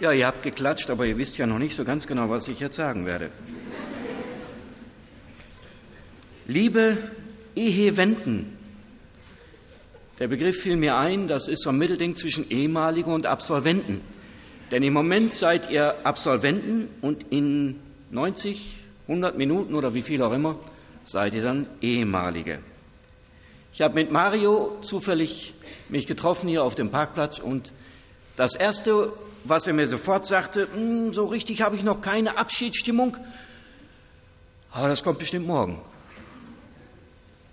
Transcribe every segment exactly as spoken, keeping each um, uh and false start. Ja, ihr habt geklatscht, aber ihr wisst ja noch nicht so ganz genau, was ich jetzt sagen werde. Liebe Ehewenden. Der Begriff fiel mir ein, das ist so ein Mittelding zwischen Ehemaligen und Absolventen. Denn im Moment seid ihr Absolventen und in neunzig, hundert Minuten oder wie viel auch immer, seid ihr dann Ehemalige. Ich habe mit Mario zufällig mich getroffen hier auf dem Parkplatz und das Erste, was er mir sofort sagte, so richtig habe ich noch keine Abschiedsstimmung, aber das kommt bestimmt morgen.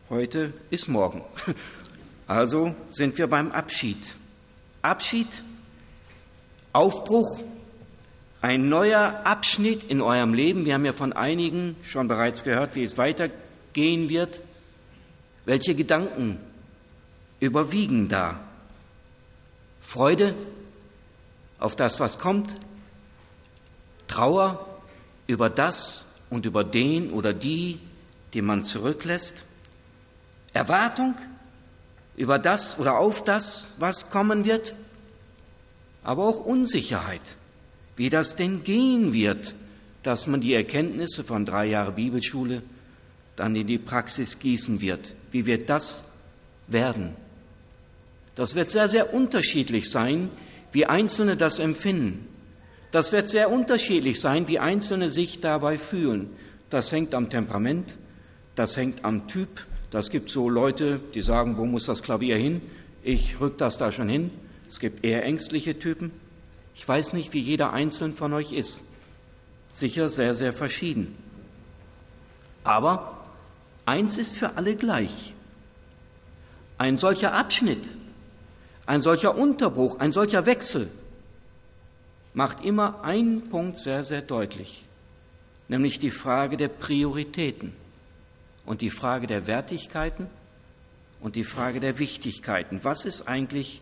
Heute ist morgen. Also sind wir beim Abschied. Abschied, Aufbruch, ein neuer Abschnitt in eurem Leben. Wir haben ja von einigen schon bereits gehört, wie es weitergehen wird. Welche Gedanken überwiegen da? Freude auf das, was kommt? Trauer über das und über den oder die, den man zurücklässt? Erwartung über das oder auf das, was kommen wird? Aber auch Unsicherheit, wie das denn gehen wird, dass man die Erkenntnisse von drei Jahren Bibelschule dann in die Praxis gießen wird. Wie wird das werden? Das wird sehr, sehr unterschiedlich sein, wie Einzelne das empfinden. Das wird sehr unterschiedlich sein, wie Einzelne sich dabei fühlen. Das hängt am Temperament, das hängt am Typ. Das gibt so Leute, die sagen, wo muss das Klavier hin? Ich rück das da schon hin. Es gibt eher ängstliche Typen. Ich weiß nicht, wie jeder Einzelne von euch ist. Sicher sehr, sehr verschieden. Aber eins ist für alle gleich. Ein solcher Abschnitt, ein solcher Unterbruch, ein solcher Wechsel macht immer einen Punkt sehr, sehr deutlich, nämlich die Frage der Prioritäten und die Frage der Wertigkeiten und die Frage der Wichtigkeiten. Was ist eigentlich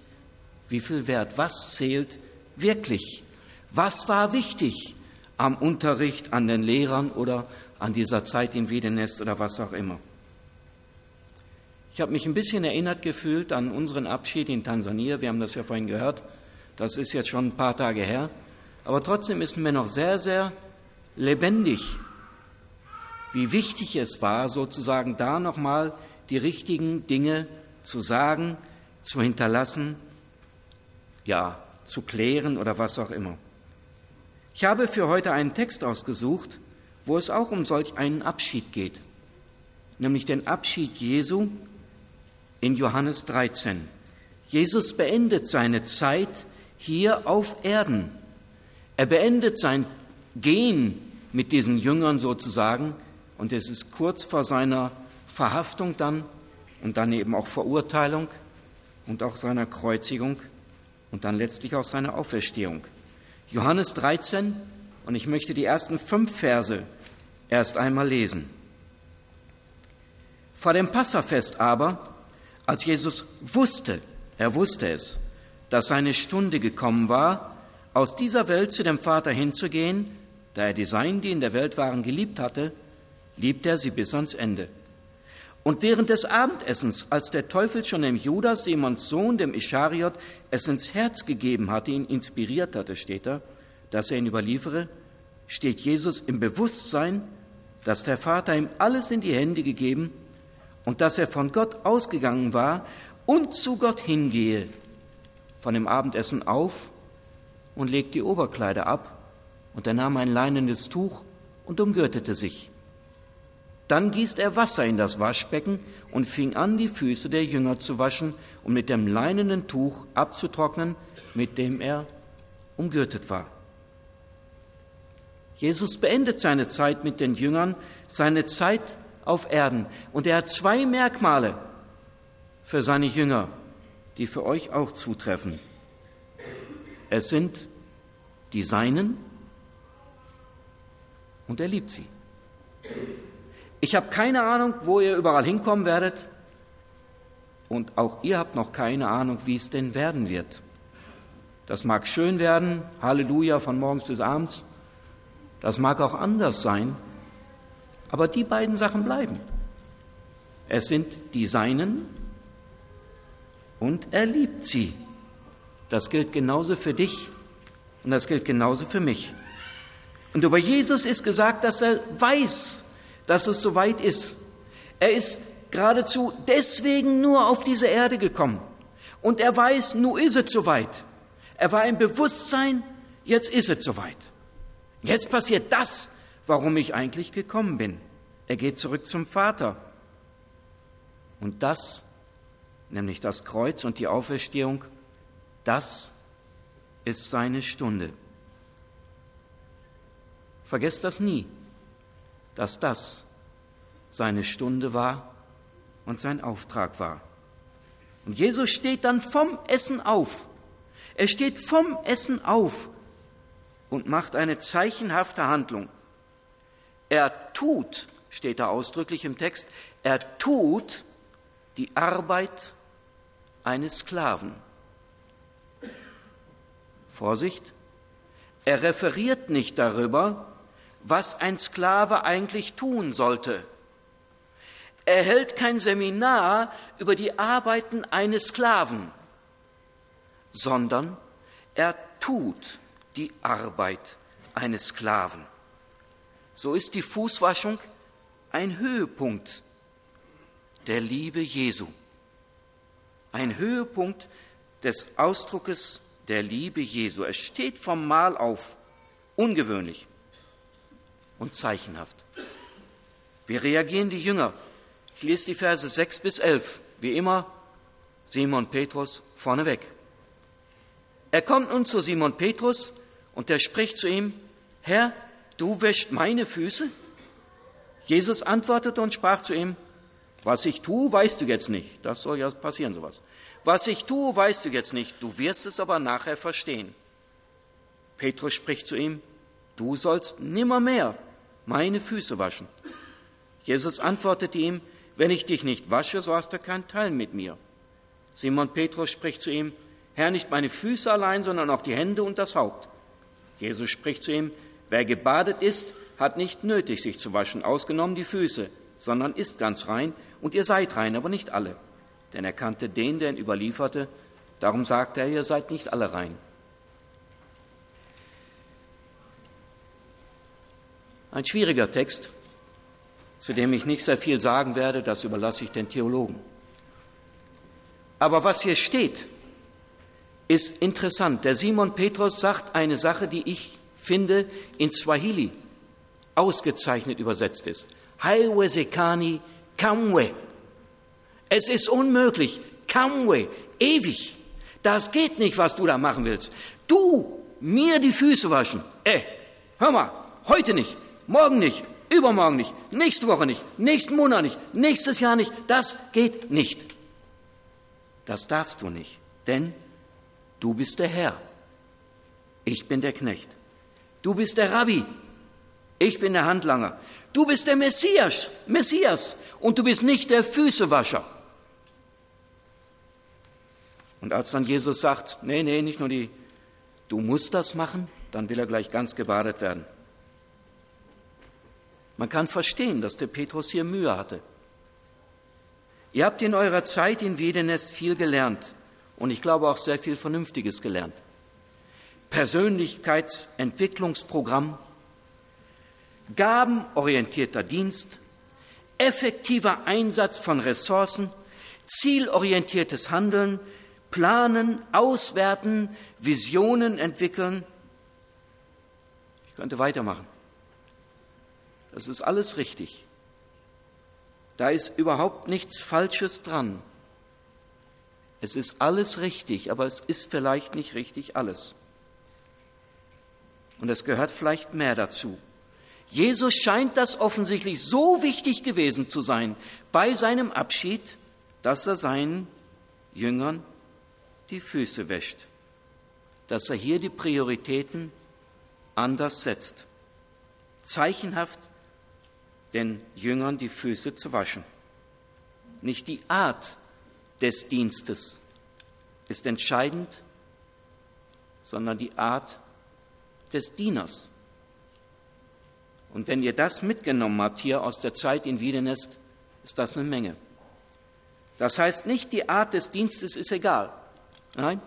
wie viel wert? Was zählt wirklich? Was war wichtig am Unterricht, an den Lehrern oder an dieser Zeit in Wiedenest oder was auch immer? Ich habe mich ein bisschen erinnert gefühlt an unseren Abschied in Tansania. Wir haben das ja vorhin gehört. Das ist jetzt schon ein paar Tage her. Aber trotzdem ist mir noch sehr, sehr lebendig, wie wichtig es war, sozusagen da nochmal die richtigen Dinge zu sagen, zu hinterlassen, ja, zu klären oder was auch immer. Ich habe für heute einen Text ausgesucht, wo es auch um solch einen Abschied geht, nämlich den Abschied Jesu in Johannes dreizehn. Jesus beendet seine Zeit hier auf Erden. Er beendet sein Gehen mit diesen Jüngern sozusagen und es ist kurz vor seiner Verhaftung dann und dann eben auch Verurteilung und auch seiner Kreuzigung und dann letztlich auch seiner Auferstehung. Johannes dreizehn, und ich möchte die ersten fünf Verse erst einmal lesen. Vor dem Passafest aber, als Jesus wusste, er wusste es, dass seine Stunde gekommen war, aus dieser Welt zu dem Vater hinzugehen, da er die Seinen, die in der Welt waren, geliebt hatte, liebte er sie bis ans Ende. Und während des Abendessens, als der Teufel schon dem Judas, Simons Sohn, dem Ischariot, es ins Herz gegeben hatte, ihn inspiriert hatte, steht da, dass er ihn überliefere, steht Jesus im Bewusstsein, dass der Vater ihm alles in die Hände gegeben und dass er von Gott ausgegangen war und zu Gott hingehe, von dem Abendessen auf und legt die Oberkleider ab. Und er nahm ein leinenes Tuch und umgürtete sich. Dann gießt er Wasser in das Waschbecken und fing an, die Füße der Jünger zu waschen, um mit dem leinenen Tuch abzutrocknen, mit dem er umgürtet war. Jesus beendet seine Zeit mit den Jüngern, seine Zeit auf Erden. Und er hat zwei Merkmale für seine Jünger, die für euch auch zutreffen. Es sind die Seinen, und er liebt sie. Ich habe keine Ahnung, wo ihr überall hinkommen werdet. Und auch ihr habt noch keine Ahnung, wie es denn werden wird. Das mag schön werden, Halleluja, von morgens bis abends. Das mag auch anders sein. Aber die beiden Sachen bleiben. Es sind die Seinen und er liebt sie. Das gilt genauso für dich Und das gilt genauso für mich. Und über Jesus ist gesagt, dass er weiß, dass es soweit ist. Er ist geradezu deswegen nur auf diese Erde gekommen. Und er weiß, nun ist es soweit. Er war im Bewusstsein, jetzt ist es soweit. Jetzt passiert das, warum ich eigentlich gekommen bin. Er geht zurück zum Vater. Und das, nämlich das Kreuz und die Auferstehung, das ist seine Stunde. Vergesst das nie, dass das seine Stunde war und sein Auftrag war. Und Jesus steht dann vom Essen auf. Er steht vom Essen auf und macht eine zeichenhafte Handlung. Er tut, steht da ausdrücklich im Text, er tut die Arbeit eines Sklaven. Vorsicht, er referiert nicht darüber, was ein Sklave eigentlich tun sollte. Er hält kein Seminar über die Arbeiten eines Sklaven, sondern er tut die Arbeit eines Sklaven. So ist die Fußwaschung ein Höhepunkt der Liebe Jesu, ein Höhepunkt des Ausdruckes der Liebe Jesu. Es steht vom Mahl auf, ungewöhnlich und zeichenhaft. Wie reagieren die Jünger? Ich lese die Verse sechs bis elf, wie immer Simon Petrus vorneweg. Er kommt nun zu Simon Petrus und der spricht zu ihm: Herr, du wäschst meine Füße? Jesus antwortete und sprach zu ihm: Was ich tue, weißt du jetzt nicht. Das soll ja passieren, sowas. Was ich tue, weißt du jetzt nicht. Du wirst es aber nachher verstehen. Petrus spricht zu ihm: Du sollst nimmermehr meine Füße waschen. Jesus antwortete ihm: Wenn ich dich nicht wasche, so hast du keinen Teil mit mir. Simon Petrus spricht zu ihm: Herr, nicht meine Füße allein, sondern auch die Hände und das Haupt. Jesus spricht zu ihm: Wer gebadet ist, hat nicht nötig, sich zu waschen, ausgenommen die Füße, sondern ist ganz rein, und ihr seid rein, aber nicht alle. Denn er kannte den, der ihn überlieferte, darum sagte er: Ihr seid nicht alle rein. Ein schwieriger Text, zu dem ich nicht sehr viel sagen werde, das überlasse ich den Theologen. Aber was hier steht, ist interessant. Der Simon Petrus sagt eine Sache, die ich finde in Swahili ausgezeichnet übersetzt ist. Haiwezekani kamwe. Es ist unmöglich, kamwe, ewig. Das geht nicht, was du da machen willst. Du, mir die Füße waschen. Äh, hör mal, heute nicht, morgen nicht, übermorgen nicht, nächste Woche nicht, nächsten Monat nicht, nächstes Jahr nicht. Das geht nicht. Das darfst du nicht, denn du bist der Herr. Ich bin der Knecht. Du bist der Rabbi, ich bin der Handlanger. Du bist der Messias, Messias, und du bist nicht der Füßewascher. Und als dann Jesus sagt, nee, nee, nicht nur die, du musst das machen, dann will er gleich ganz gebadet werden. Man kann verstehen, dass der Petrus hier Mühe hatte. Ihr habt in eurer Zeit in Wiedenest viel gelernt und ich glaube auch sehr viel Vernünftiges gelernt. Persönlichkeitsentwicklungsprogramm, gabenorientierter Dienst, effektiver Einsatz von Ressourcen, zielorientiertes Handeln, Planen, Auswerten, Visionen entwickeln. Ich könnte weitermachen. Das ist alles richtig. Da ist überhaupt nichts Falsches dran. Es ist alles richtig, aber es ist vielleicht nicht richtig alles. Und es gehört vielleicht mehr dazu. Jesus scheint das offensichtlich so wichtig gewesen zu sein bei seinem Abschied, dass er seinen Jüngern die Füße wäscht, dass er hier die Prioritäten anders setzt, zeichenhaft den Jüngern die Füße zu waschen. Nicht die Art des Dienstes ist entscheidend, sondern die Art des Dieners. Und wenn ihr das mitgenommen habt hier aus der Zeit in Wiedenest, ist das eine Menge. Das heißt nicht, die Art des Dienstes ist egal. Nein,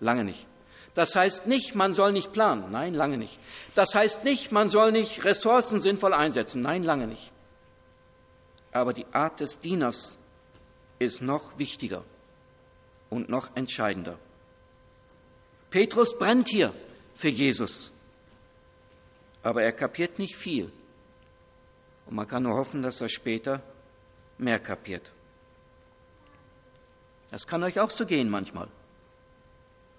lange nicht. Das heißt nicht, man soll nicht planen. Nein, lange nicht. Das heißt nicht, man soll nicht Ressourcen sinnvoll einsetzen. Nein, lange nicht. Aber die Art des Dieners ist noch wichtiger und noch entscheidender. Petrus brennt hier für Jesus, aber er kapiert nicht viel. Und man kann nur hoffen, dass er später mehr kapiert. Das kann euch auch so gehen manchmal.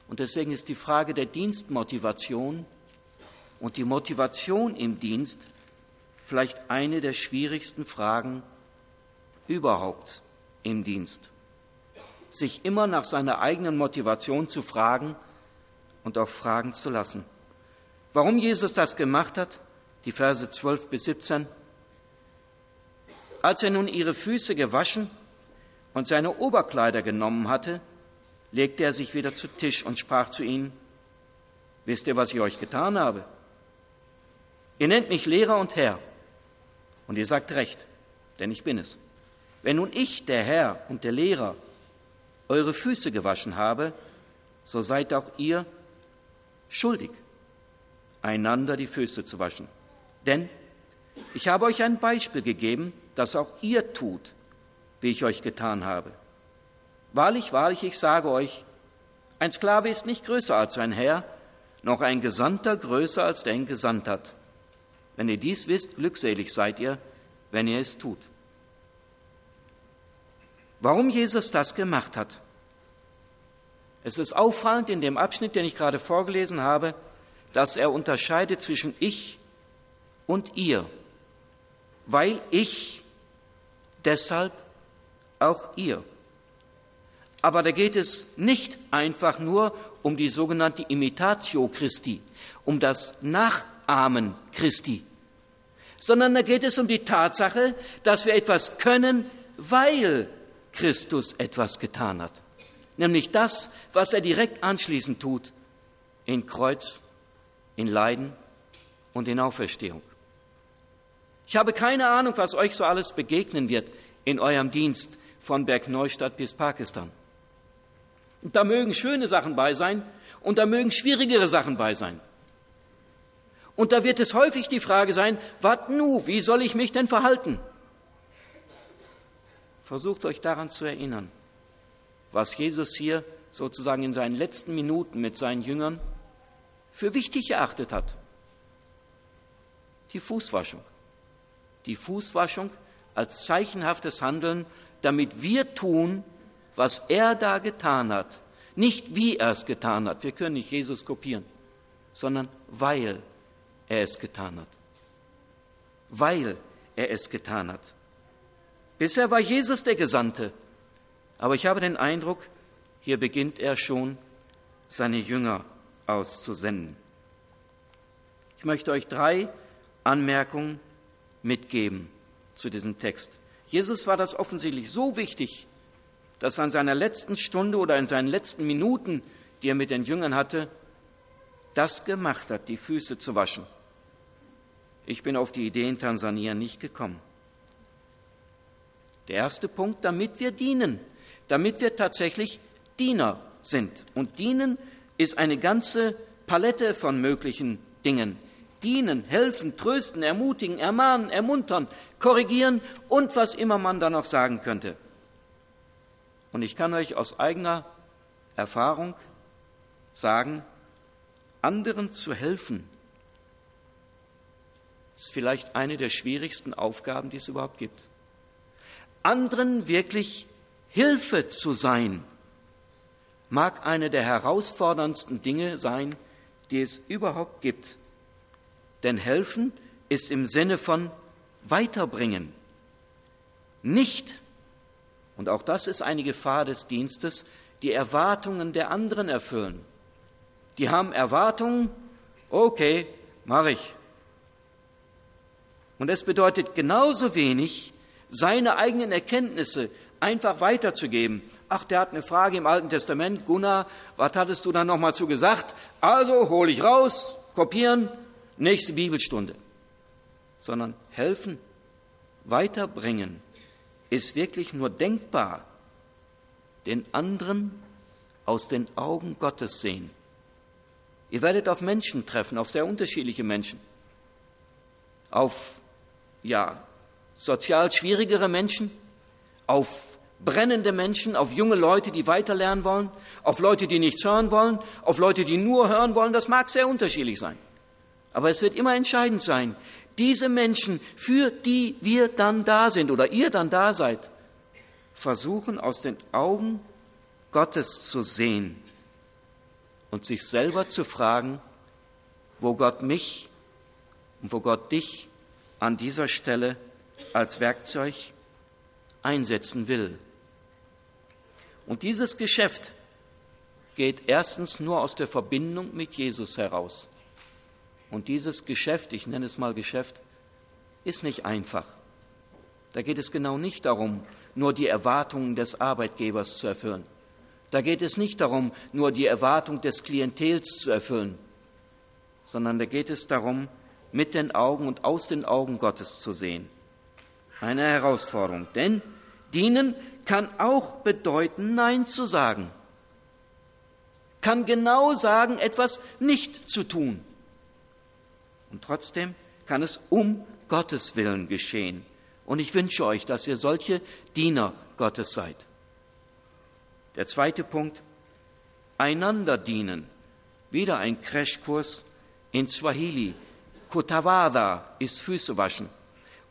Und deswegen ist die Frage der Dienstmotivation und die Motivation im Dienst vielleicht eine der schwierigsten Fragen überhaupt im Dienst. Sich immer nach seiner eigenen Motivation zu fragen und auch fragen zu lassen. Warum Jesus das gemacht hat, die Verse zwölf bis siebzehn. Als er nun ihre Füße gewaschen und seine Oberkleider genommen hatte, legte er sich wieder zu Tisch und sprach zu ihnen: Wisst ihr, was ich euch getan habe? Ihr nennt mich Lehrer und Herr, und ihr sagt recht, denn ich bin es. Wenn nun ich, der Herr und der Lehrer, eure Füße gewaschen habe, so seid auch ihr schuldig, einander die Füße zu waschen. Denn ich habe euch ein Beispiel gegeben, dass auch ihr tut, wie ich euch getan habe. Wahrlich, wahrlich, ich sage euch, ein Sklave ist nicht größer als sein Herr, noch ein Gesandter größer als der ihn gesandt hat. Wenn ihr dies wisst, glückselig seid ihr, wenn ihr es tut. Warum Jesus das gemacht hat? Es ist auffallend in dem Abschnitt, den ich gerade vorgelesen habe, dass er unterscheidet zwischen ich und ihr, weil ich, deshalb auch ihr. Aber da geht es nicht einfach nur um die sogenannte Imitatio Christi, um das Nachahmen Christi, sondern da geht es um die Tatsache, dass wir etwas können, weil Christus etwas getan hat. Nämlich das, was er direkt anschließend tut, in Kreuz, in Leiden und in Auferstehung. Ich habe keine Ahnung, was euch so alles begegnen wird in eurem Dienst von Bergneustadt bis Pakistan. Und da mögen schöne Sachen bei sein und da mögen schwierigere Sachen bei sein. Und da wird es häufig die Frage sein, wat nu, wie soll ich mich denn verhalten? Versucht euch daran zu erinnern, was Jesus hier sozusagen in seinen letzten Minuten mit seinen Jüngern für wichtig erachtet hat. Die Fußwaschung. Die Fußwaschung als zeichenhaftes Handeln, damit wir tun, was er da getan hat. Nicht wie er es getan hat, wir können nicht Jesus kopieren, sondern weil er es getan hat. Weil er es getan hat. Bisher war Jesus der Gesandte. Aber ich habe den Eindruck, hier beginnt er schon, seine Jünger auszusenden. Ich möchte euch drei Anmerkungen mitgeben zu diesem Text. Jesus war das offensichtlich so wichtig, dass an seiner letzten Stunde oder in seinen letzten Minuten, die er mit den Jüngern hatte, das gemacht hat, die Füße zu waschen. Ich bin auf die Idee in Tansania nicht gekommen. Der erste Punkt, damit wir dienen. Damit wir tatsächlich Diener sind. Und dienen ist eine ganze Palette von möglichen Dingen. Dienen, helfen, trösten, ermutigen, ermahnen, ermuntern, korrigieren und was immer man da noch sagen könnte. Und ich kann euch aus eigener Erfahrung sagen, anderen zu helfen, ist vielleicht eine der schwierigsten Aufgaben, die es überhaupt gibt. Anderen wirklich Hilfe zu sein, mag eine der herausforderndsten Dinge sein, die es überhaupt gibt. Denn helfen ist im Sinne von weiterbringen. Nicht, und auch das ist eine Gefahr des Dienstes, die Erwartungen der anderen erfüllen. Die haben Erwartungen, okay, mache ich. Und es bedeutet genauso wenig, seine eigenen Erkenntnisse einfach weiterzugeben. Ach, der hat eine Frage im Alten Testament. Gunnar, was hattest du da nochmal zu gesagt? Also hole ich raus, kopieren, nächste Bibelstunde. Sondern helfen, weiterbringen ist wirklich nur denkbar. Den anderen aus den Augen Gottes sehen. Ihr werdet auf Menschen treffen, auf sehr unterschiedliche Menschen. Auf, ja, sozial schwierigere Menschen, auf brennende Menschen, auf junge Leute, die weiterlernen wollen, auf Leute, die nichts hören wollen, auf Leute, die nur hören wollen. Das mag sehr unterschiedlich sein. Aber es wird immer entscheidend sein, diese Menschen, für die wir dann da sind oder ihr dann da seid, versuchen aus den Augen Gottes zu sehen und sich selber zu fragen, wo Gott mich und wo Gott dich an dieser Stelle als Werkzeug einsetzen will. Und dieses Geschäft geht erstens nur aus der Verbindung mit Jesus heraus. Und dieses Geschäft, ich nenne es mal Geschäft, ist nicht einfach. Da geht es genau nicht darum, nur die Erwartungen des Arbeitgebers zu erfüllen. Da geht es nicht darum, nur die Erwartung des Klientels zu erfüllen, sondern da geht es darum, mit den Augen und aus den Augen Gottes zu sehen. Eine Herausforderung, denn dienen kann auch bedeuten, Nein zu sagen. Kann genau sagen, etwas nicht zu tun. Und trotzdem kann es um Gottes Willen geschehen. Und ich wünsche euch, dass ihr solche Diener Gottes seid. Der zweite Punkt, einander dienen. Wieder ein Crashkurs in Swahili. Kutawadha ist Füße waschen.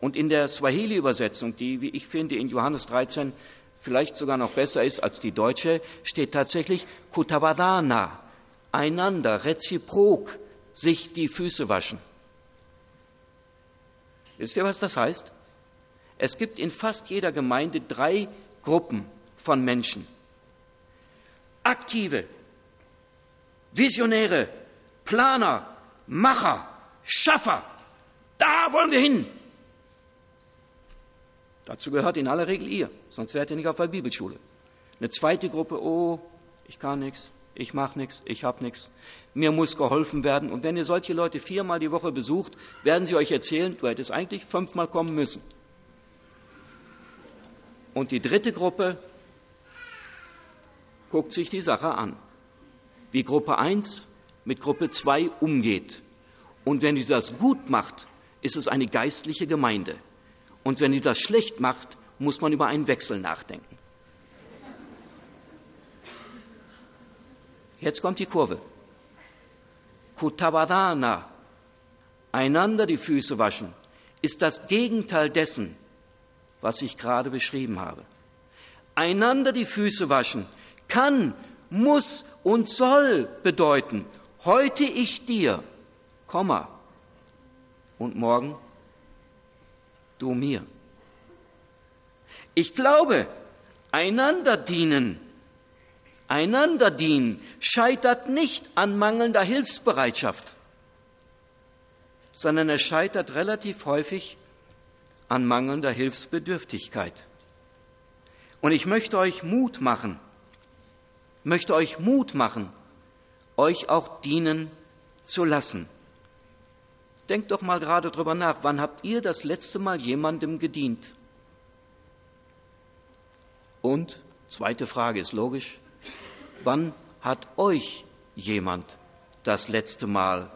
Und in der Swahili-Übersetzung, die, wie ich finde, in Johannes dreizehn vielleicht sogar noch besser ist als die deutsche, steht tatsächlich Kutawadhana, einander, reziprok, sich die Füße waschen. Wisst ihr, was das heißt? Es gibt in fast jeder Gemeinde drei Gruppen von Menschen. Aktive, Visionäre, Planer, Macher, Schaffer. Da wollen wir hin. Dazu gehört in aller Regel ihr, sonst wärt ihr nicht auf der Bibelschule. Eine zweite Gruppe, oh, ich kann nichts, ich mache nichts, ich habe nichts, mir muss geholfen werden. Und wenn ihr solche Leute viermal die Woche besucht, werden sie euch erzählen, du hättest eigentlich fünfmal kommen müssen. Und die dritte Gruppe guckt sich die Sache an, wie Gruppe eins mit Gruppe zwei umgeht. Und wenn die das gut macht, ist es eine geistliche Gemeinde. Und wenn die das schlecht macht, muss man über einen Wechsel nachdenken. Jetzt kommt die Kurve. Kutawadhana, einander die Füße waschen, ist das Gegenteil dessen, was ich gerade beschrieben habe. Einander die Füße waschen kann, muss und soll bedeuten, heute ich dir, Komma, und morgen du mir. Ich glaube, einander dienen, einander dienen scheitert nicht an mangelnder Hilfsbereitschaft, sondern es scheitert relativ häufig an mangelnder Hilfsbedürftigkeit. Und ich möchte euch Mut machen, möchte euch Mut machen, euch auch dienen zu lassen. Denkt doch mal gerade drüber nach, wann habt ihr das letzte Mal jemandem gedient? Und, zweite Frage ist logisch, wann hat euch jemand das letzte Mal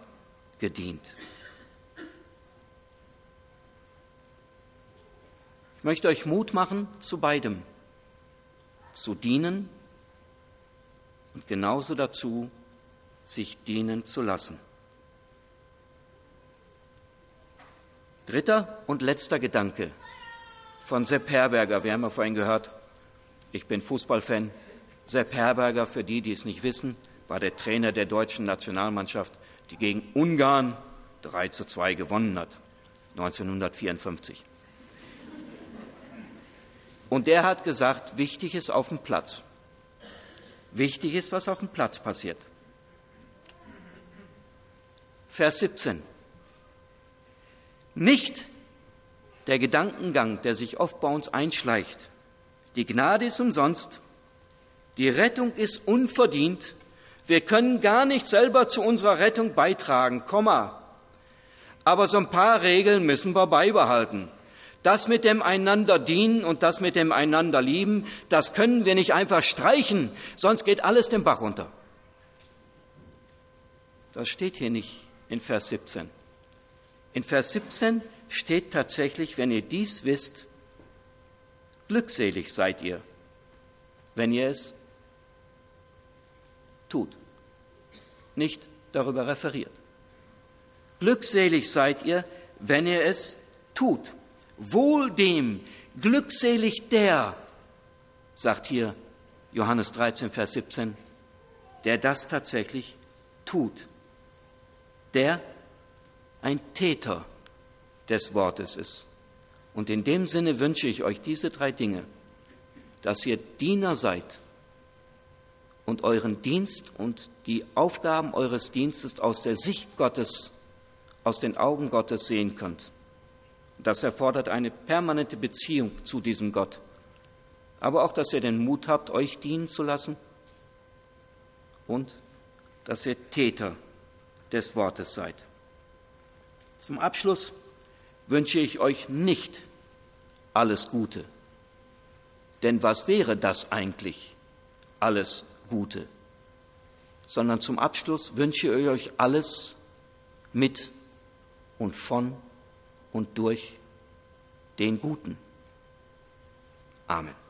gedient? Ich möchte euch Mut machen zu beidem, zu dienen und genauso dazu, sich dienen zu lassen. Dritter und letzter Gedanke von Sepp Herberger. Wir haben ja vorhin gehört, ich bin Fußballfan. Sepp Herberger, für die, die es nicht wissen, war der Trainer der deutschen Nationalmannschaft, die gegen Ungarn drei zu zwei gewonnen hat, neunzehnhundertvierundfünfzig. Und der hat gesagt, wichtig ist auf dem Platz. Wichtig ist, was auf dem Platz passiert. Vers siebzehn. Nicht der Gedankengang, der sich oft bei uns einschleicht. Die Gnade ist umsonst, die Rettung ist unverdient, wir können gar nicht selber zu unserer Rettung beitragen, Komma. Aber so ein paar Regeln müssen wir beibehalten. Das mit dem einander dienen und das mit dem einander lieben, das können wir nicht einfach streichen, sonst geht alles den Bach runter. Das steht hier nicht in Vers siebzehn. In Vers siebzehn steht tatsächlich, wenn ihr dies wisst, glückselig seid ihr, wenn ihr es tut, nicht darüber referiert. Glückselig seid ihr, wenn ihr es tut. Wohl dem, glückselig der, sagt hier Johannes dreizehn, Vers siebzehn, der das tatsächlich tut, der ein Täter des Wortes ist. Und in dem Sinne wünsche ich euch diese drei Dinge, dass ihr Diener seid und euren Dienst und die Aufgaben eures Dienstes aus der Sicht Gottes, aus den Augen Gottes sehen könnt. Das erfordert eine permanente Beziehung zu diesem Gott. Aber auch, dass ihr den Mut habt, euch dienen zu lassen und dass ihr Täter des Wortes seid. Zum Abschluss wünsche ich euch nicht alles Gute. Denn was wäre das eigentlich, alles Gute? Sondern zum Abschluss wünsche ich euch alles mit und von und durch den Guten. Amen.